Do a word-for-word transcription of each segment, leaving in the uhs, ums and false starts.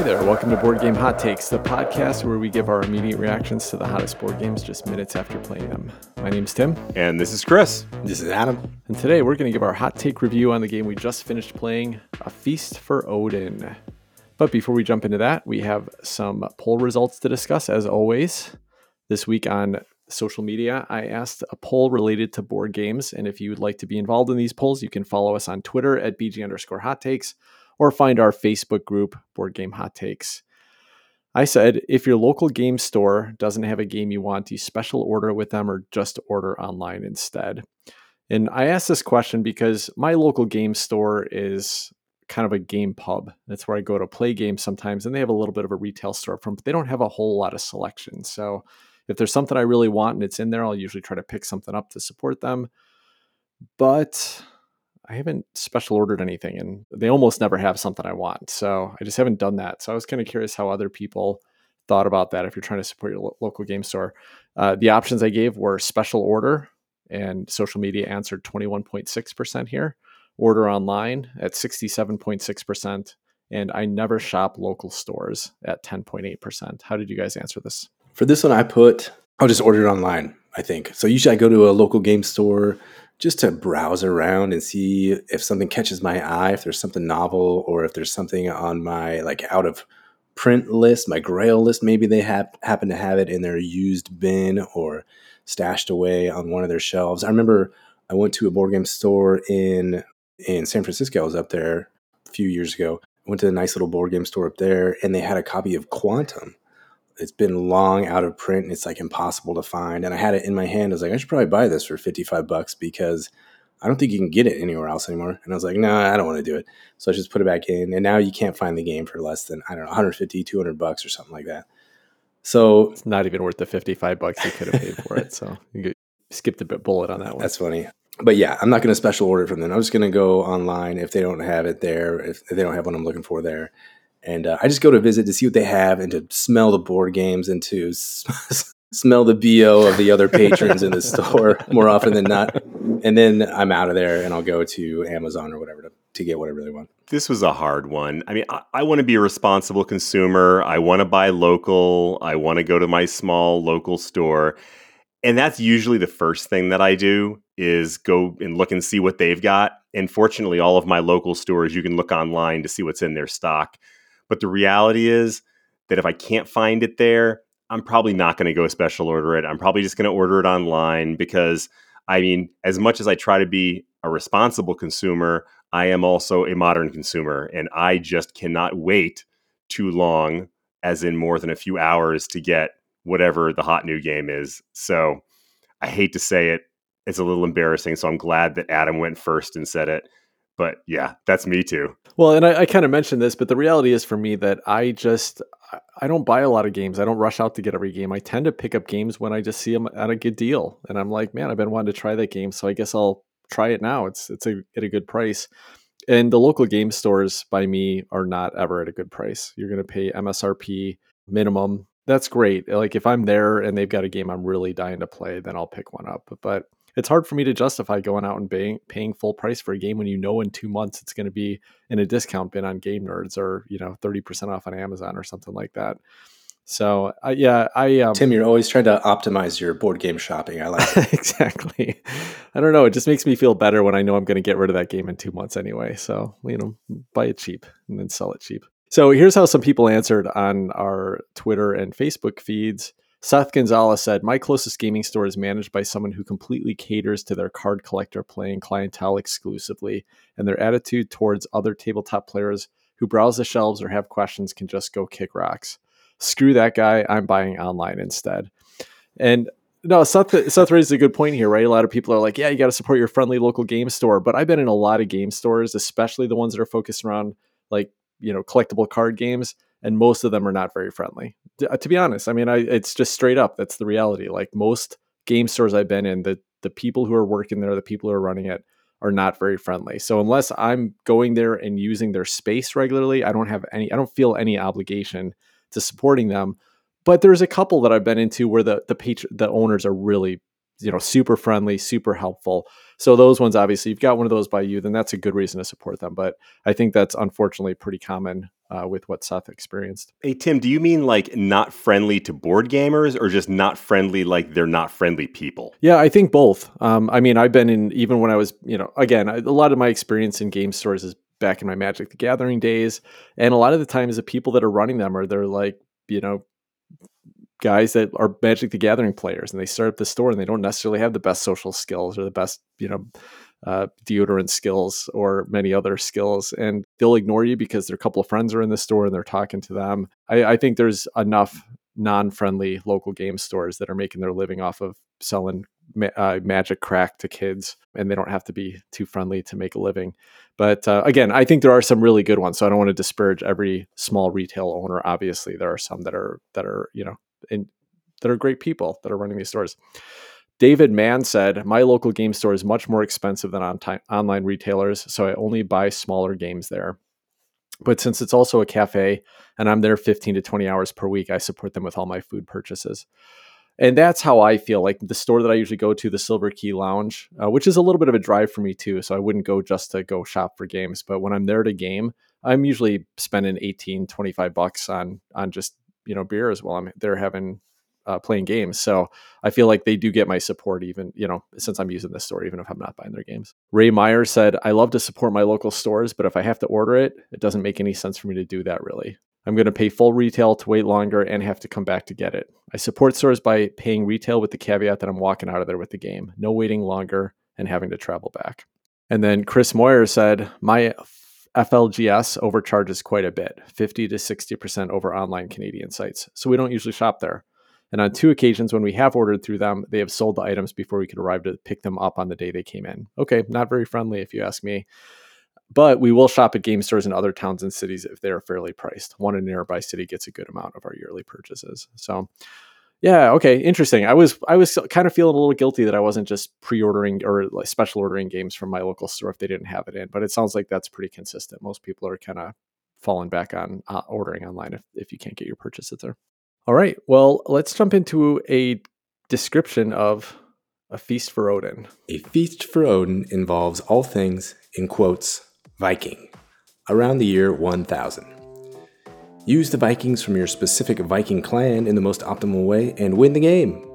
Hey there, welcome to Board Game Hot Takes, the podcast where we give our immediate reactions to the hottest board games just minutes after playing them. My name's Tim. And this is Chris. This is Adam. And today we're going to give our hot take review on the game we just finished playing, A Feast for Odin. But before we jump into that, we have some poll results to discuss, as always. This week on social media, I asked a poll related to board games, and if you would like to be involved in these polls, you can follow us on Twitter at BG underscore hot takes, or find our Facebook group, Board Game Hot Takes. I said, if your local game store doesn't have a game you want, you special order with them or just order online instead. And I asked this question because my local game store is kind of a game pub. That's where I go to play games sometimes, and they have a little bit of a retail storefront, but they don't have a whole lot of selection. So if there's something I really want and it's in there, I'll usually try to pick something up to support them. But I haven't special ordered anything, and they almost never have something I want. So I just haven't done that. So I was kind of curious how other people thought about that if you're trying to support your lo- local game store. Uh, the options I gave were special order, and social media answered twenty-one point six percent here. Order online at sixty-seven point six percent. And I never shop local stores at ten point eight percent. How did you guys answer this? For this one, I put, I'll just order it online, I think. So usually I go to a local game store just to browse around and see if something catches my eye, if there's something novel, or if there's something on my like out of print list, my grail list. Maybe they have happen to have it in their used bin or stashed away on one of their shelves. I remember I went to a board game store in in San Francisco. I was up there a few years ago. I went to a nice little board game store up there, and they had a copy of Quantum. It's been long out of print, and it's like impossible to find. And I had it in my hand. I was like, I should probably buy this for fifty-five bucks because I don't think you can get it anywhere else anymore. And I was like, no, nah, I don't want to do it. So I just put it back in. And now you can't find the game for less than, I don't know, one fifty, two hundred bucks or something like that. So it's not even worth the fifty-five bucks you could have paid for it. So you skipped a bit bullet on that one. That's funny. But yeah, I'm not going to special order from them. I'm just going to go online if they don't have it there, if they don't have what I'm looking for there. And uh, I just go to visit to see what they have and to smell the board games and to s- smell the B O of the other patrons in the store more often than not. And then I'm out of there and I'll go to Amazon or whatever to, to get what I really want. This was a hard one. I mean, I, I want to be a responsible consumer. I want to buy local. I want to go to my small local store. And that's usually the first thing that I do is go and look and see what they've got. And fortunately, all of my local stores, you can look online to see what's in their stock. But the reality is that if I can't find it there, I'm probably not going to go special order it. I'm probably just going to order it online because, I mean, as much as I try to be a responsible consumer, I am also a modern consumer. And I just cannot wait too long, as in more than a few hours, to get whatever the hot new game is. So I hate to say it. It's a little embarrassing. So I'm glad that Adam went first and said it. But yeah, that's me too. Well, and I, I kind of mentioned this, but the reality is for me that I just, I don't buy a lot of games. I don't rush out to get every game. I tend to pick up games when I just see them at a good deal. And I'm like, man, I've been wanting to try that game. So I guess I'll try it now. It's it's a, at a good price. And the local game stores by me are not ever at a good price. You're going to pay M S R P minimum. That's great. Like if I'm there and they've got a game I'm really dying to play, then I'll pick one up. But it's hard for me to justify going out and paying, paying full price for a game when you know in two months it's going to be in a discount bin on Game Nerds or, you know, thirty percent off on Amazon or something like that. So, uh, yeah, I... Um, Tim, you're always trying to optimize your board game shopping. I like it. Exactly. I don't know. It just makes me feel better when I know I'm going to get rid of that game in two months anyway. So, you know, buy it cheap and then sell it cheap. So here's how some people answered on our Twitter and Facebook feeds. Seth Gonzalez said, my closest gaming store is managed by someone who completely caters to their card collector playing clientele exclusively, and their attitude towards other tabletop players who browse the shelves or have questions can just go kick rocks. Screw that guy. I'm buying online instead. And no, Seth, Seth raised a good point here, right? A lot of people are like, yeah, you got to support your friendly local game store. But I've been in a lot of game stores, especially the ones that are focused around like, you know, collectible card games. And most of them are not very friendly. D- to be honest, I mean, I, it's just straight up. That's the reality. Like most game stores I've been in, the, the people who are working there, the people who are running it are not very friendly. So unless I'm going there and using their space regularly, I don't have any, I don't feel any obligation to supporting them. But there's a couple that I've been into where the, the patron, the owners are really, you know, super friendly, super helpful. So those ones, obviously, you've got one of those by you, then that's a good reason to support them. But I think that's unfortunately pretty common uh, with what Seth experienced. Hey, Tim, do you mean like not friendly to board gamers, or just not friendly like they're not friendly people? Yeah, I think both. Um, I mean, I've been in, even when I was, you know, again, I, a lot of my experience in game stores is back in my Magic the Gathering days. And a lot of the times the people that are running them are, they're like, you know, guys that are Magic the Gathering players, and they start up the store and they don't necessarily have the best social skills or the best, you know, uh, deodorant skills or many other skills. And they'll ignore you because their couple of friends are in the store and they're talking to them. I, I think there's enough non-friendly local game stores that are making their living off of selling ma- uh, Magic crack to kids, and they don't have to be too friendly to make a living. But uh, again, I think there are some really good ones. So I don't want to disparage every small retail owner. Obviously, there are some that are, that are, you know, and that are great people that are running these stores. David Mann said, my local game store is much more expensive than on time, online retailers, so I only buy smaller games there. But since it's also a cafe and I'm there fifteen to twenty hours per week, I support them with all my food purchases. And that's how I feel. Like the store that I usually go to, the Silver Key Lounge, uh, which is a little bit of a drive for me too, so I wouldn't go just to go shop for games. But when I'm there to game, I'm usually spending eighteen, twenty-five bucks on on just, you know, beer as well. I'm they're having uh, playing games. So I feel like they do get my support, even, you know, since I'm using this store, even if I'm not buying their games. Ray Meyer said, I love to support my local stores, but if I have to order it, it doesn't make any sense for me to do that. Really, I'm going to pay full retail to wait longer and have to come back to get it. I support stores by paying retail with the caveat that I'm walking out of there with the game, no waiting longer and having to travel back. And then Chris Moyer said, my F L G S overcharges quite a bit, fifty to sixty percent over online Canadian sites, so we don't usually shop there. And on two occasions when we have ordered through them, they have sold the items before we could arrive to pick them up on the day they came in. Okay, not very friendly if you ask me. But we will shop at game stores in other towns and cities if they are fairly priced. One in a nearby city gets a good amount of our yearly purchases. So yeah, okay, interesting. I was I was kind of feeling a little guilty that I wasn't just pre-ordering or like special ordering games from my local store if they didn't have it in, but it sounds like that's pretty consistent. Most people are kind of falling back on uh, ordering online if, if you can't get your purchases there. All right, well, let's jump into a description of A Feast for Odin. A Feast for Odin involves all things, in quotes, Viking, around the year one thousand. Use the Vikings from your specific Viking clan in the most optimal way and win the game.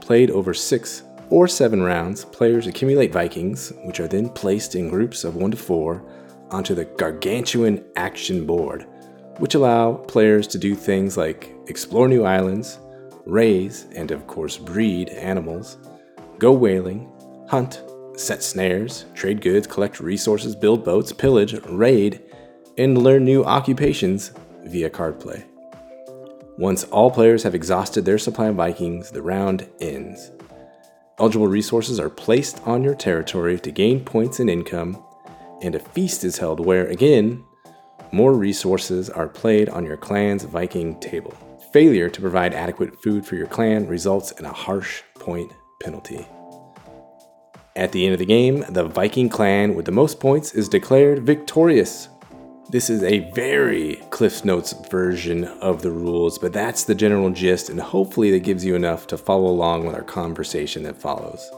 Played over six or seven rounds, players accumulate Vikings, which are then placed in groups of one to four onto the gargantuan action board, which allow players to do things like explore new islands, raise and of course breed animals, go whaling, hunt, set snares, trade goods, collect resources, build boats, pillage, raid, and learn new occupations via card play. Once all players have exhausted their supply of Vikings, the round ends. Eligible resources are placed on your territory to gain points and income, and a feast is held where, again, more resources are played on your clan's Viking table. Failure to provide adequate food for your clan results in a harsh point penalty. At the end of the game, the Viking clan with the most points is declared victorious. This is a very Cliff Notes version of the rules, but that's the general gist, and hopefully that gives you enough to follow along with our conversation that follows.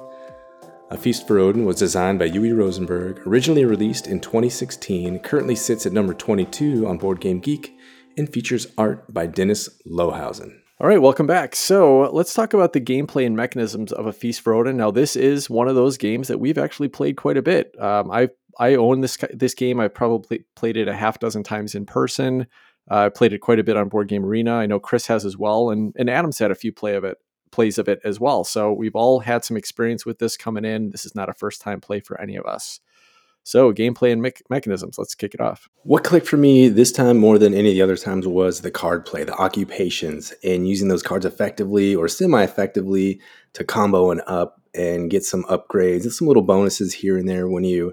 A Feast for Odin was designed by Uwe Rosenberg, originally released in twenty sixteen, currently sits at number twenty-two on BoardGameGeek, and features art by Dennis Lohausen. All right, welcome back. So let's talk about the gameplay and mechanisms of A Feast for Odin. Now, this is one of those games that we've actually played quite a bit. Um, I've I own this this game. I probably played it a half dozen times in person. I uh, played it quite a bit on Board Game Arena. I know Chris has as well, and, and Adam's had a few play of it plays of it as well. So we've all had some experience with this coming in. This is not a first time play for any of us. So gameplay and me- mechanisms, let's kick it off. What clicked for me this time more than any of the other times was the card play, the occupations, and using those cards effectively or semi-effectively to combo and up and get some upgrades and some little bonuses here and there when you...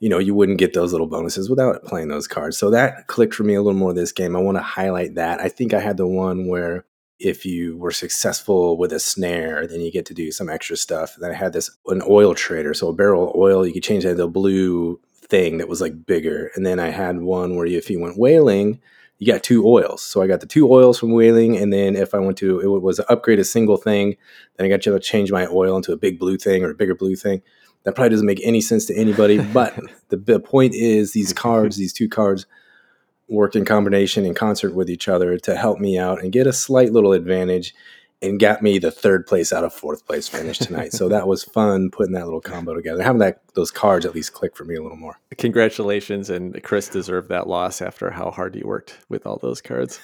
you know, you wouldn't get those little bonuses without playing those cards. So that clicked for me a little more this game. I want to highlight that. I think I had the one where if you were successful with a snare, then you get to do some extra stuff. And then I had this, an oil trader. So a barrel of oil, you could change that to the blue thing that was like bigger. And then I had one where if you went whaling, you got two oils. So I got the two oils from whaling. And then if I went to, it was upgrade a single thing, then I got to change my oil into a big blue thing or a bigger blue thing. That probably doesn't make any sense to anybody, but the, the point is these cards, these two cards, worked in combination in concert with each other to help me out and get a slight little advantage, and got me the third place out of fourth place finish tonight. So that was fun, putting that little combo together, having that those cards at least click for me a little more. Congratulations, and Chris deserved that loss after how hard you worked with all those cards.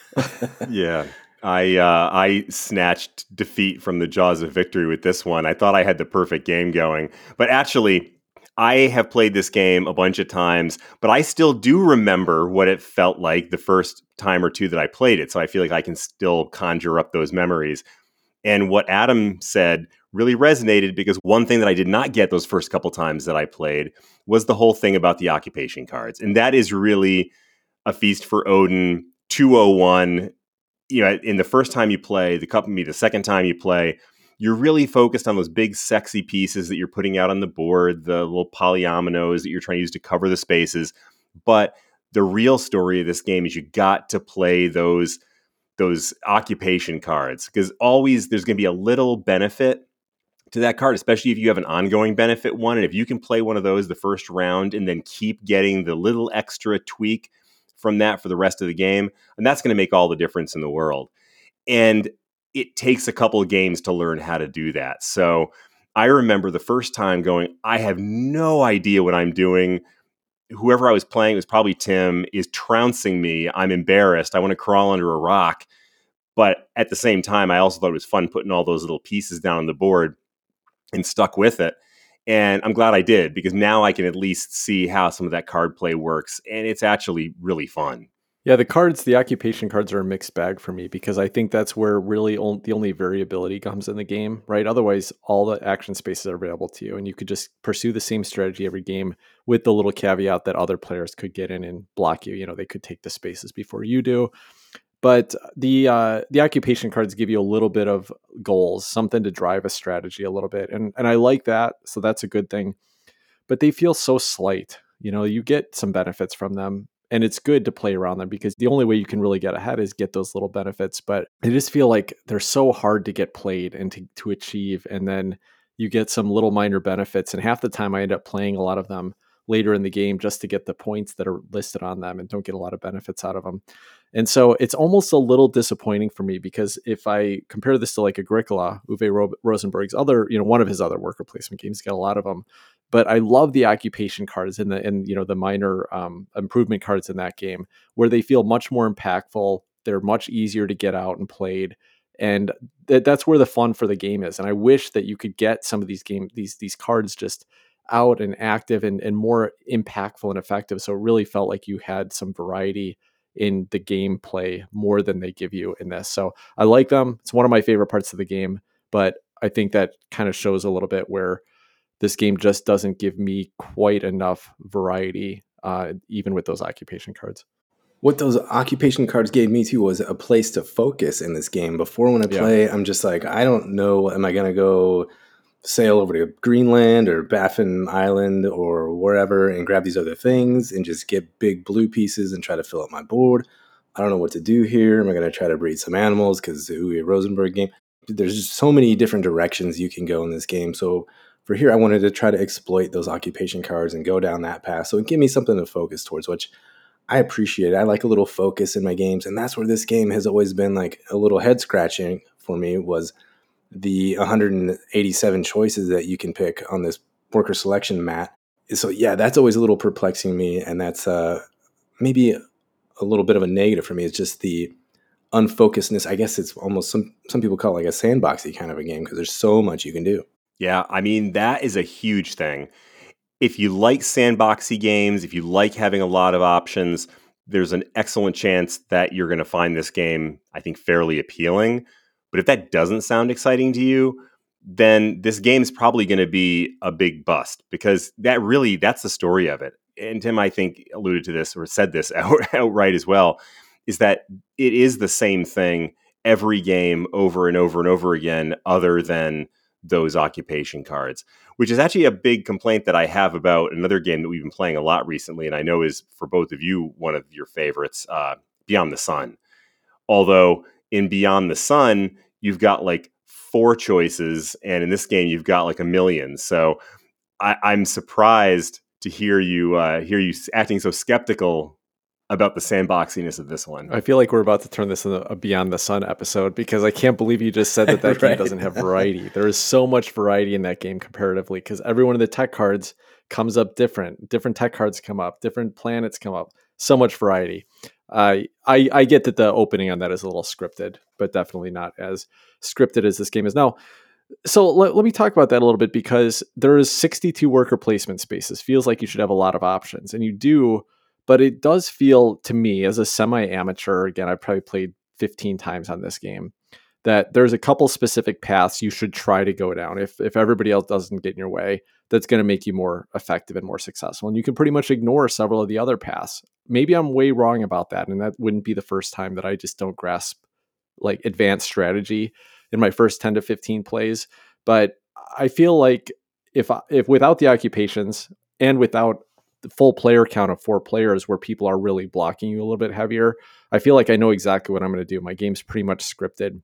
Yeah. I uh, I snatched defeat from the jaws of victory with this one. I thought I had the perfect game going, but actually I have played this game a bunch of times, but I still do remember what it felt like the first time or two that I played it. So I feel like I can still conjure up those memories. And what Adam said really resonated, because one thing that I did not get those first couple times that I played was the whole thing about the occupation cards. And that is really A Feast for Odin two oh one. You know, in the first time you play, the cup me, the second time you play, you're really focused on those big, sexy pieces that you're putting out on the board, the little polyominoes that you're trying to use to cover the spaces. But the real story of this game is you got to play those those occupation cards, because always there's going to be a little benefit to that card, especially if you have an ongoing benefit one. And if you can play one of those the first round and then keep getting the little extra tweak from that for the rest of the game, and that's going to make all the difference in the world. And it takes a couple of games to learn how to do that. So I remember the first time going, I have no idea what I'm doing. Whoever I was playing, it was probably Tim, is trouncing me. I'm embarrassed. I want to crawl under a rock. But at the same time, I also thought it was fun putting all those little pieces down on the board, and stuck with it. And I'm glad I did, because now I can at least see how some of that card play works. And it's actually really fun. Yeah, the cards, the occupation cards are a mixed bag for me, because I think that's where really on, the only variability comes in the game, right? Otherwise, all the action spaces are available to you, and you could just pursue the same strategy every game, with the little caveat that other players could get in and block you. You know, they could take the spaces before you do. But the uh, the occupation cards give you a little bit of goals, something to drive a strategy a little bit. And, and I like that, so that's a good thing. But they feel so slight. You know, you get some benefits from them, and it's good to play around them, because the only way you can really get ahead is get those little benefits. But I just feel like they're so hard to get played and to, to achieve. And then you get some little minor benefits. And half the time I end up playing a lot of them later in the game just to get the points that are listed on them, and don't get a lot of benefits out of them. And so it's almost a little disappointing for me, because if I compare this to like Agricola, Uwe Rosenberg's other, you know, one of his other worker placement games, he's got a lot of them. But I love the occupation cards and the, and you know, the minor um, improvement cards in that game, where they feel much more impactful. They're much easier to get out and played, and th- that's where the fun for the game is. And I wish that you could get some of these game these these cards just out and active and and more impactful and effective. So it really felt like you had some variety in the gameplay more than they give you in this. So I like them. It's one of my favorite parts of the game, but I think that kind of shows a little bit where this game just doesn't give me quite enough variety, uh, even with those occupation cards. What those occupation cards gave me too was a place to focus in this game. Before, when I play, yeah. I'm just like, I don't know, am I going to go sail over to Greenland or Baffin Island or wherever and grab these other things and just get big blue pieces and try to fill up my board? I don't know what to do here. Am I going to try to breed some animals because the Uwe Rosenberg game? There's just so many different directions you can go in this game. So for here, I wanted to try to exploit those occupation cards and go down that path. So it gave me something to focus towards, which I appreciate. I like a little focus in my games, and that's where this game has always been like a little head scratching for me, was the one hundred eighty-seven choices that you can pick on this worker selection mat. So yeah, that's always a little perplexing me. And that's uh, maybe a little bit of a negative for me. It's just the unfocusedness. I guess it's almost some, some people call it like a sandboxy kind of a game, because there's so much you can do. Yeah, I mean, that is a huge thing. If you like sandboxy games, if you like having a lot of options, there's an excellent chance that you're going to find this game, I think, fairly appealing. But if that doesn't sound exciting to you, then this game is probably going to be a big bust, because that really, that's the story of it. And Tim, I think, alluded to this or said this out, outright as well, is that it is the same thing every game over and over and over again, other than those occupation cards, which is actually a big complaint that I have about another game that we've been playing a lot recently, and I know is for both of you one of your favorites, uh, Beyond the Sun. Although in Beyond the Sun, you've got like four choices, and in this game, you've got like a million. So I, I'm surprised to hear you uh, hear you acting so skeptical about the sandboxiness of this one. I feel like we're about to turn this into a Beyond the Sun episode, because I can't believe you just said that that right. game doesn't have variety. There is so much variety in that game comparatively, because every one of the tech cards comes up different. Different tech cards come up. Different planets come up. So much variety. Uh, I, I get that the opening on that is a little scripted, but definitely not as scripted as this game is now. So let, let me talk about that a little bit, because there is sixty-two worker placement spaces. Feels like you should have a lot of options, and you do, but it does feel to me as a semi-amateur, again, I've probably played fifteen times on this game, that there's a couple specific paths you should try to go down. If if everybody else doesn't get in your way, that's going to make you more effective and more successful. And you can pretty much ignore several of the other paths. Maybe I'm way wrong about that, and that wouldn't be the first time that I just don't grasp like advanced strategy in my first ten to fifteen plays. But I feel like if I, if without the occupations and without the full player count of four players where people are really blocking you a little bit heavier, I feel like I know exactly what I'm going to do. My game's pretty much scripted.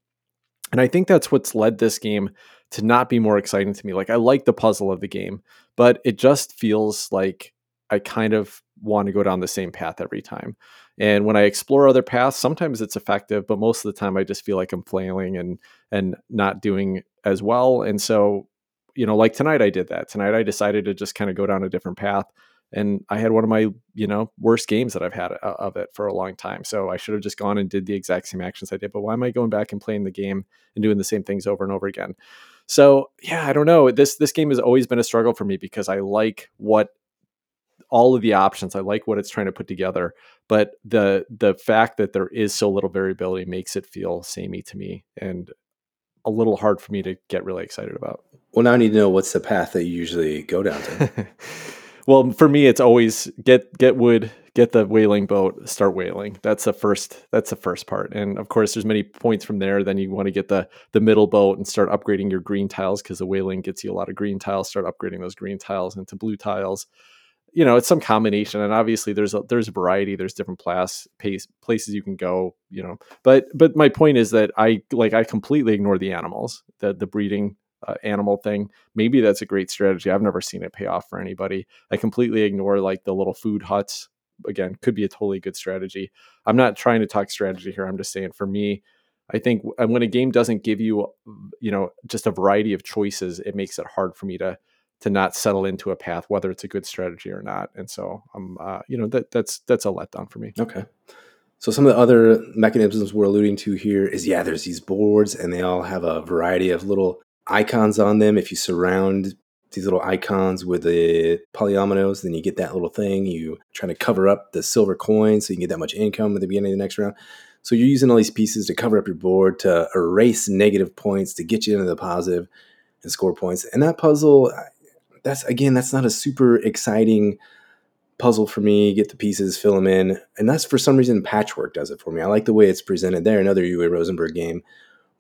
And I think that's what's led this game to not be more exciting to me. Like, I like the puzzle of the game, but it just feels like I kind of want to go down the same path every time. And when I explore other paths, sometimes it's effective, but most of the time I just feel like I'm flailing and and not doing as well. And so, you know, like tonight I did that. Tonight I decided to just kind of go down a different path. And I had one of my, you know, worst games that I've had of it for a long time. So I should have just gone and did the exact same actions I did. But why am I going back and playing the game and doing the same things over and over again? So, yeah, I don't know. This this game has always been a struggle for me, because I like what all of the options, I like what it's trying to put together. But the the fact that there is so little variability makes it feel samey to me and a little hard for me to get really excited about. Well, now I need to know, what's the path that you usually go down to? Well, for me, it's always get get wood, get the whaling boat, start whaling. That's the first. That's the first part, and of course, there's many points from there. Then you want to get the the middle boat and start upgrading your green tiles, because the whaling gets you a lot of green tiles. Start upgrading those green tiles into blue tiles. You know, it's some combination, and obviously, there's a, there's a variety. There's different plas, pace, places you can go. You know, but but my point is that I like I completely ignore the animals, the the breeding. Uh, animal thing. Maybe that's a great strategy. I've never seen it pay off for anybody. I completely ignore like the little food huts. Again, could be a totally good strategy. I'm not trying to talk strategy here. I'm just saying, for me, I think when a game doesn't give you, you know, just a variety of choices, it makes it hard for me to to not settle into a path, whether it's a good strategy or not. And so I'm, um, uh, you know, that that's that's a letdown for me. Okay. So some of the other mechanisms we're alluding to here is, yeah, there's these boards, and they all have a variety of little icons on them. If you surround these little icons with the polyominoes, then you get that little thing. You trying to cover up the silver coin so you can get that much income at the beginning of the next round. So you're using all these pieces to cover up your board, to erase negative points, to get you into the positive and score points. And that puzzle, that's again, that's not a super exciting puzzle for me. Get the pieces, fill them in. And that's, for some reason, Patchwork does it for me. I like the way it's presented there. Another Uwe Rosenberg game,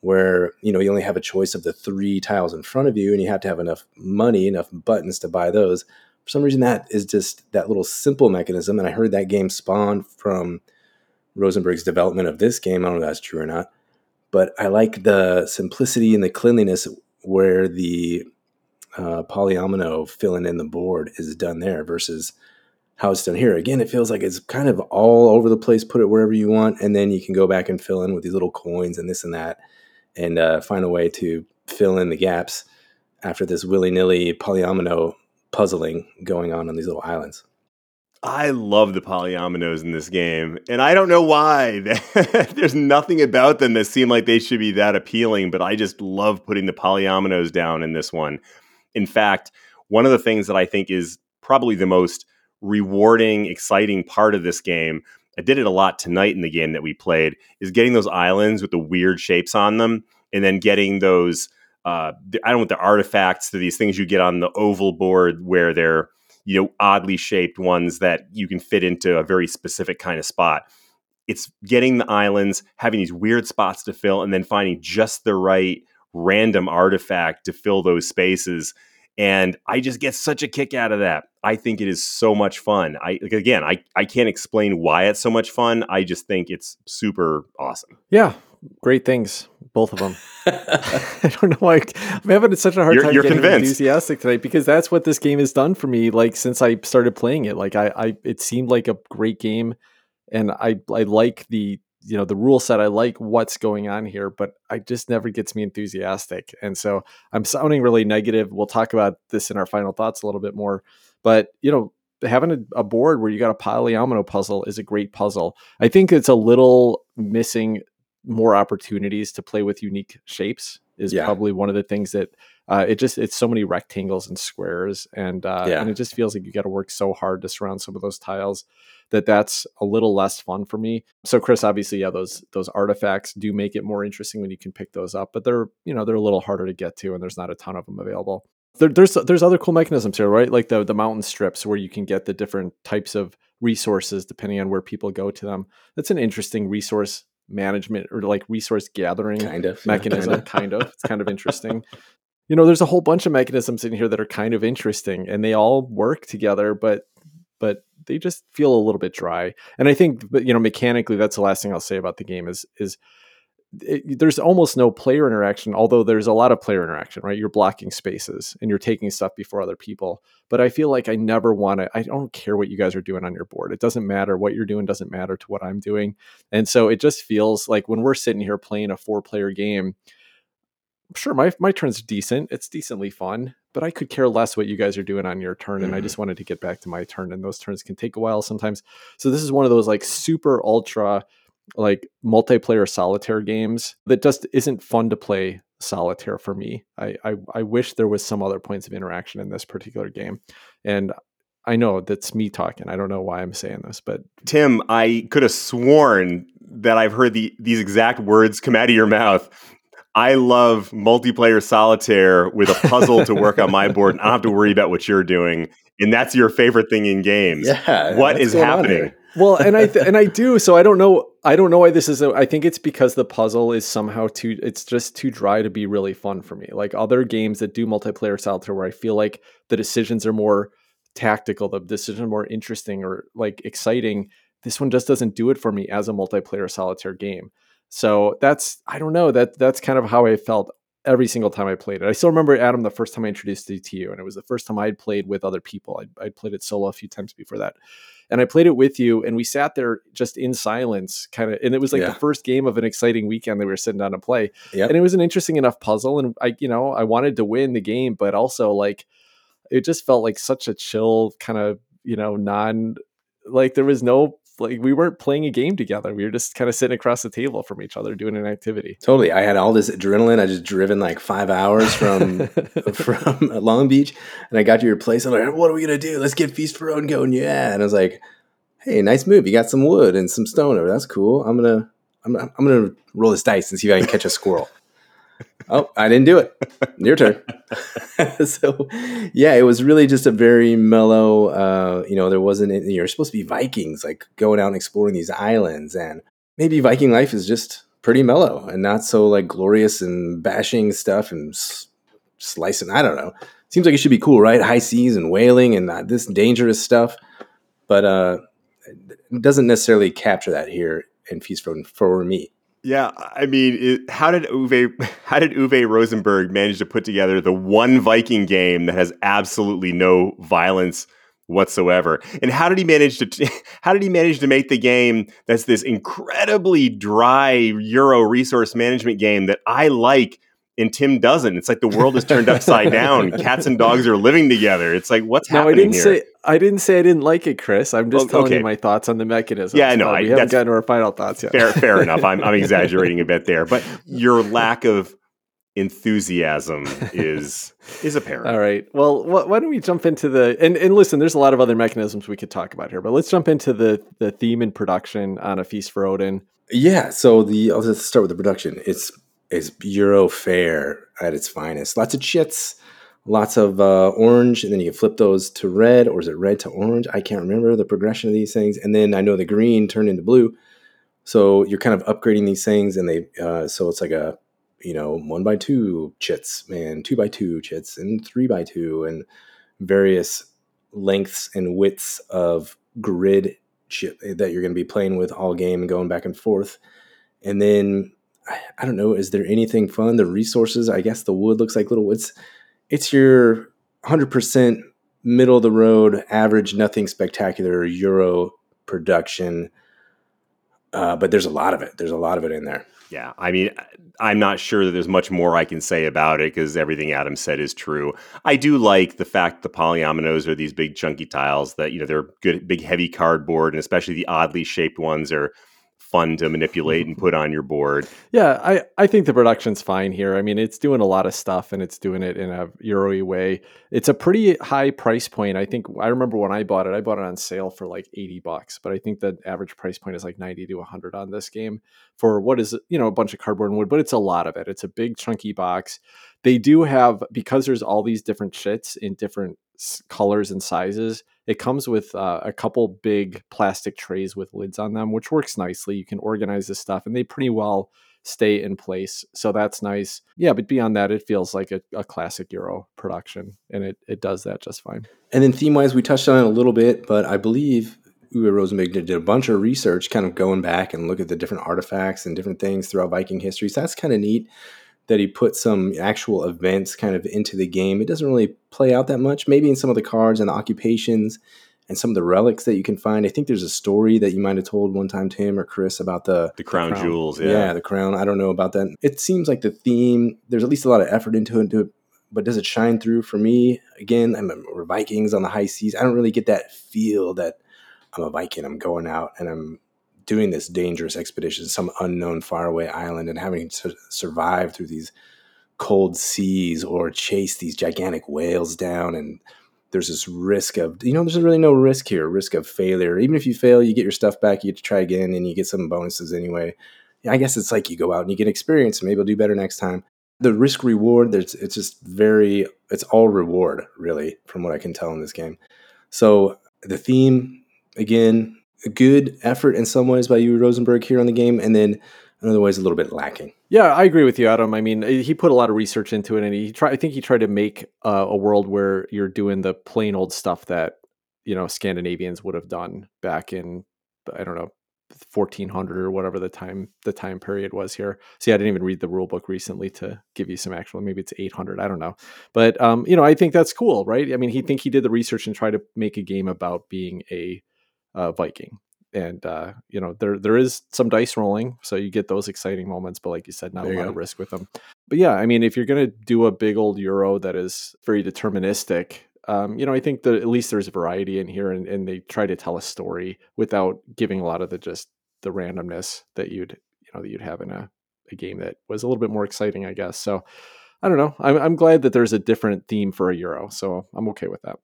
where, you know, you only have a choice of the three tiles in front of you, and you have to have enough money, enough buttons to buy those. For some reason, that is just that little simple mechanism, and I heard that game spawned from Rosenberg's development of this game. I don't know if that's true or not, but I like the simplicity and the cleanliness where the uh, polyomino filling in the board is done there versus how it's done here. Again, it feels like it's kind of all over the place. Put it wherever you want, and then you can go back and fill in with these little coins and this and that, and uh, find a way to fill in the gaps after this willy-nilly polyomino puzzling going on on these little islands. I love the polyominoes in this game, and I don't know why. There's nothing about them that seem like they should be that appealing, but I just love putting the polyominoes down in this one. In fact, one of the things that I think is probably the most rewarding, exciting part of this game, I did it a lot tonight in the game that we played, is getting those islands with the weird shapes on them, and then getting those, uh, the, I don't know what the artifacts, to these things you get on the oval board where they're, you know, oddly shaped ones that you can fit into a very specific kind of spot. It's getting the islands, having these weird spots to fill, and then finding just the right random artifact to fill those spaces. And I just get such a kick out of that. I think it is so much fun. I again, I, I can't explain why it's so much fun. I just think it's super awesome. Yeah, great things, both of them. I don't know why I'm having such a hard you're, time you're getting convinced. enthusiastic tonight, because that's what this game has done for me. Like, since I started playing it, like I, I it seemed like a great game And I, I like the, you know, the rule set. I like what's going on here, but I just never gets me enthusiastic. And so I'm sounding really negative. We'll talk about this in our final thoughts a little bit more, but you know, having a, a board where you got a polyomino puzzle is a great puzzle. I think it's a little missing more opportunities to play with unique shapes is yeah. probably one of the things that uh, it just, it's so many rectangles and squares and, uh, yeah. and it just feels like you got to work so hard to surround some of those tiles that that's a little less fun for me. So Chris, obviously, yeah, those, those artifacts do make it more interesting when you can pick those up, but they're, you know, they're a little harder to get to and there's not a ton of them available. There, there's, there's other cool mechanisms here, right? Like the, the mountain strips where you can get the different types of resources depending on where people go to them. That's an interesting resource management or like resource gathering kind of mechanism, yeah, kind, of. kind of. It's kind of interesting. You know, there's a whole bunch of mechanisms in here that are kind of interesting and they all work together, but, but they just feel a little bit dry. And I think, you know, mechanically, that's the last thing I'll say about the game is, is it, there's almost no player interaction, although there's a lot of player interaction, right? You're blocking spaces and you're taking stuff before other people. But I feel like I never want to, I don't care what you guys are doing on your board. It doesn't matter. What you're doing doesn't matter to what I'm doing. And so it just feels like when we're sitting here playing a four player game, sure, my, my turn's decent. It's decently fun, but I could care less what you guys are doing on your turn. And mm-hmm. I just wanted to get back to my turn. And those turns can take a while sometimes. So this is one of those like super ultra like multiplayer solitaire games that just isn't fun to play solitaire for me. I, I I wish there was some other points of interaction in this particular game. And I know that's me talking. I don't know why I'm saying this, but Tim, I could have sworn that I've heard the these exact words come out of your mouth. I love multiplayer solitaire with a puzzle to work on my board and I don't have to worry about what you're doing. And that's your favorite thing in games. Yeah, what is happening? Well, and I th- and I do. So I don't know. I don't know why this is. A, I think it's because the puzzle is somehow too. It's just too dry to be really fun for me. Like other games that do multiplayer solitaire, where I feel like the decisions are more tactical, the decisions are more interesting or like exciting. This one just doesn't do it for me as a multiplayer solitaire game. So that's, I don't know, that that's kind of how I felt every single time I played it. I still remember, Adam, the first time I introduced it to you, and it was the first time I'd played with other people. I'd, I'd played it solo a few times before that. And I played it with you, and we sat there just in silence, kind of, and it was like yeah. the first game of an exciting weekend that we were sitting down to play. Yep. And it was an interesting enough puzzle, and I, you know, I wanted to win the game, but also, like, it just felt like such a chill kind of, you know, non, like, there was no, like we weren't playing a game together. We were just kind of sitting across the table from each other doing an activity. Totally. I had all this adrenaline. I just driven like five hours from from Long Beach and I got to your place. I'm like, what are we going to do? Let's get Feast for Odin going. Yeah. And I was like, hey, nice move. You got some wood and some stone over. That's cool. I'm going to, I'm, I'm going to roll this dice and see if I can catch a squirrel. Oh, I didn't do it. Your turn. So, yeah, it was really just a very mellow, uh, you know, there wasn't, you're supposed to be Vikings, like going out and exploring these islands. And maybe Viking life is just pretty mellow and not so like glorious and bashing stuff and s- slicing. I don't know. Seems like it should be cool, right? High seas and whaling and not this dangerous stuff. But uh, it doesn't necessarily capture that here in Feast for Odin for me. Yeah, I mean, it, how did Uwe how did Uwe Rosenberg manage to put together the one Viking game that has absolutely no violence whatsoever? And how did he manage to t- how did he manage to make the game that's this incredibly dry Euro resource management game that I like and Tim doesn't? It's like the world is turned upside down. Cats and dogs are living together. It's like what's no, happening I didn't here? Say- I didn't say I didn't like it, Chris. I'm just well, telling okay. you my thoughts on the mechanism. Yeah, no, I know. We haven't gotten to our final thoughts yet. Fair, fair enough. I'm, I'm exaggerating a bit there. But your lack of enthusiasm is is apparent. All right. Well, wh- why don't we jump into the... And, and listen, there's a lot of other mechanisms we could talk about here. But let's jump into the, the theme and production on A Feast for Odin. Yeah, so the I'll just start with the production. It's, it's Eurofair at its finest. Lots of chits. Lots of uh, orange, and then you can flip those to red, or is it red to orange? I can't remember the progression of these things. And then I know the green turned into blue, so you're kind of upgrading these things, and they uh, so it's like a you know one by two chits, and two by two chits, and three by two, and various lengths and widths of grid chip that you're going to be playing with all game and going back and forth, and then I, I don't know, is there anything fun? The resources, I guess the wood looks like little woods. It's your one hundred percent middle of the road, average, nothing spectacular Euro production. uh, but there's a lot of it. There's a lot of it in there. Yeah. I mean, I'm not sure that there's much more I can say about it because everything Adam said is true. I do like the fact the polyominoes are these big chunky tiles that, you know, they're good, big, heavy cardboard, and especially the oddly shaped ones are fun to manipulate and put on your board. Yeah, I, I think the production's fine here. I mean, it's doing a lot of stuff and it's doing it in a Euro-y way. It's a pretty high price point. I think I remember when I bought it, I bought it on sale for like eighty bucks, but I think the average price point is like ninety to one hundred on this game for what is, you know, a bunch of cardboard and wood, but it's a lot of it. It's a big chunky box. They do have, because there's all these different shits in different colors and sizes, it comes with uh, a couple big plastic trays with lids on them, which works nicely. You can organize this stuff and they pretty well stay in place. So that's nice. Yeah, but beyond that, it feels like a, a classic Euro production, and it it does that just fine. And then theme-wise, we touched on it a little bit, but I believe Uwe Rosenberg did a bunch of research kind of going back and look at the different artifacts and different things throughout Viking history. So that's kind of neat that he put some actual events kind of into the game. It doesn't really play out that much, maybe in some of the cards and the occupations and some of the relics that you can find. I think there's a story that you might have told one time, Tim or Chris, about the... The crown, the crown. jewels, yeah. Yeah, the crown. I don't know about that. It seems like the theme, there's at least a lot of effort into it, but does it shine through for me? Again, I'm a, we're Vikings on the high seas. I don't really get that feel that I'm a Viking. I'm going out and I'm doing this dangerous expedition, some unknown faraway island, and having to survive through these cold seas or chase these gigantic whales down. And there's this risk of, you know, there's really no risk here, risk of failure. Even if you fail, you get your stuff back, you get to try again, and you get some bonuses anyway. I guess it's like you go out and you get experience, and maybe you'll do better next time. The risk reward, there's, it's just very, it's all reward, really, from what I can tell in this game. So the theme, again, a good effort in some ways by Uwe Rosenberg here on the game, and then in other ways a little bit lacking. Yeah, I agree with you, Adam. I mean, he put a lot of research into it, and he try, I think he tried to make uh, a world where you're doing the plain old stuff that, you know, Scandinavians would have done back in, I don't know, fourteen hundred or whatever the time the time period was here. See, I didn't even read the rule book recently to give you some actual, maybe it's eight hundred, I don't know. But, um, you know, I think that's cool, right? I mean, he think he did the research and tried to make a game about being a Uh, Viking, and uh, you know, there there is some dice rolling, so you get those exciting moments, but like you said, not there a lot go. of risk with them. But yeah, I mean, if you're gonna do a big old Euro that is very deterministic, um, you know, I think that at least there's variety in here, and, and they try to tell a story without giving a lot of the just the randomness that you'd you know that you'd have in a, a game that was a little bit more exciting, I guess. So I don't know. I'm, I'm glad that there's a different theme for a Euro, so I'm okay with that.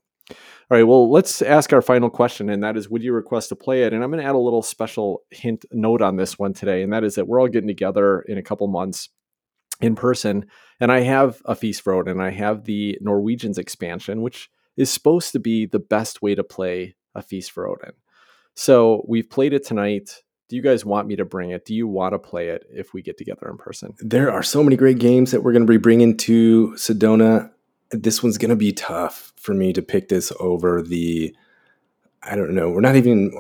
All right, well, let's ask our final question, and that is, would you request to play it? And I'm going to add a little special hint note on this one today, and that is that we're all getting together in a couple months in person, and I have A Feast for Odin, and I have the Norwegians expansion, which is supposed to be the best way to play A Feast for Odin. So we've played it tonight. Do you guys want me to bring it? Do you want to play it if we get together in person? There are so many great games that we're going to be bringing to Sedona. This one's going to be tough for me to pick this over the, I don't know, we're not even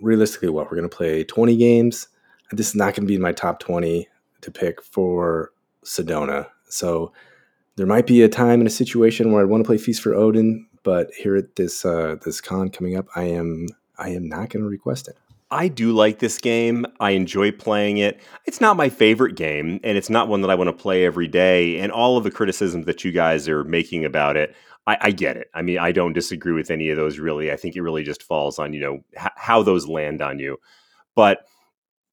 realistically what we're going to play twenty games. This is not going to be in my top twenty to pick for Sedona. So there might be a time and a situation where I want to play Feast for Odin, but here at this, uh, this con coming up, I am, I am not going to request it. I do like this game. I enjoy playing it. It's not my favorite game, and it's not one that I want to play every day. And all of the criticisms that you guys are making about it, I, I get it. I mean, I don't disagree with any of those, really. I think it really just falls on, you know, h- how those land on you. But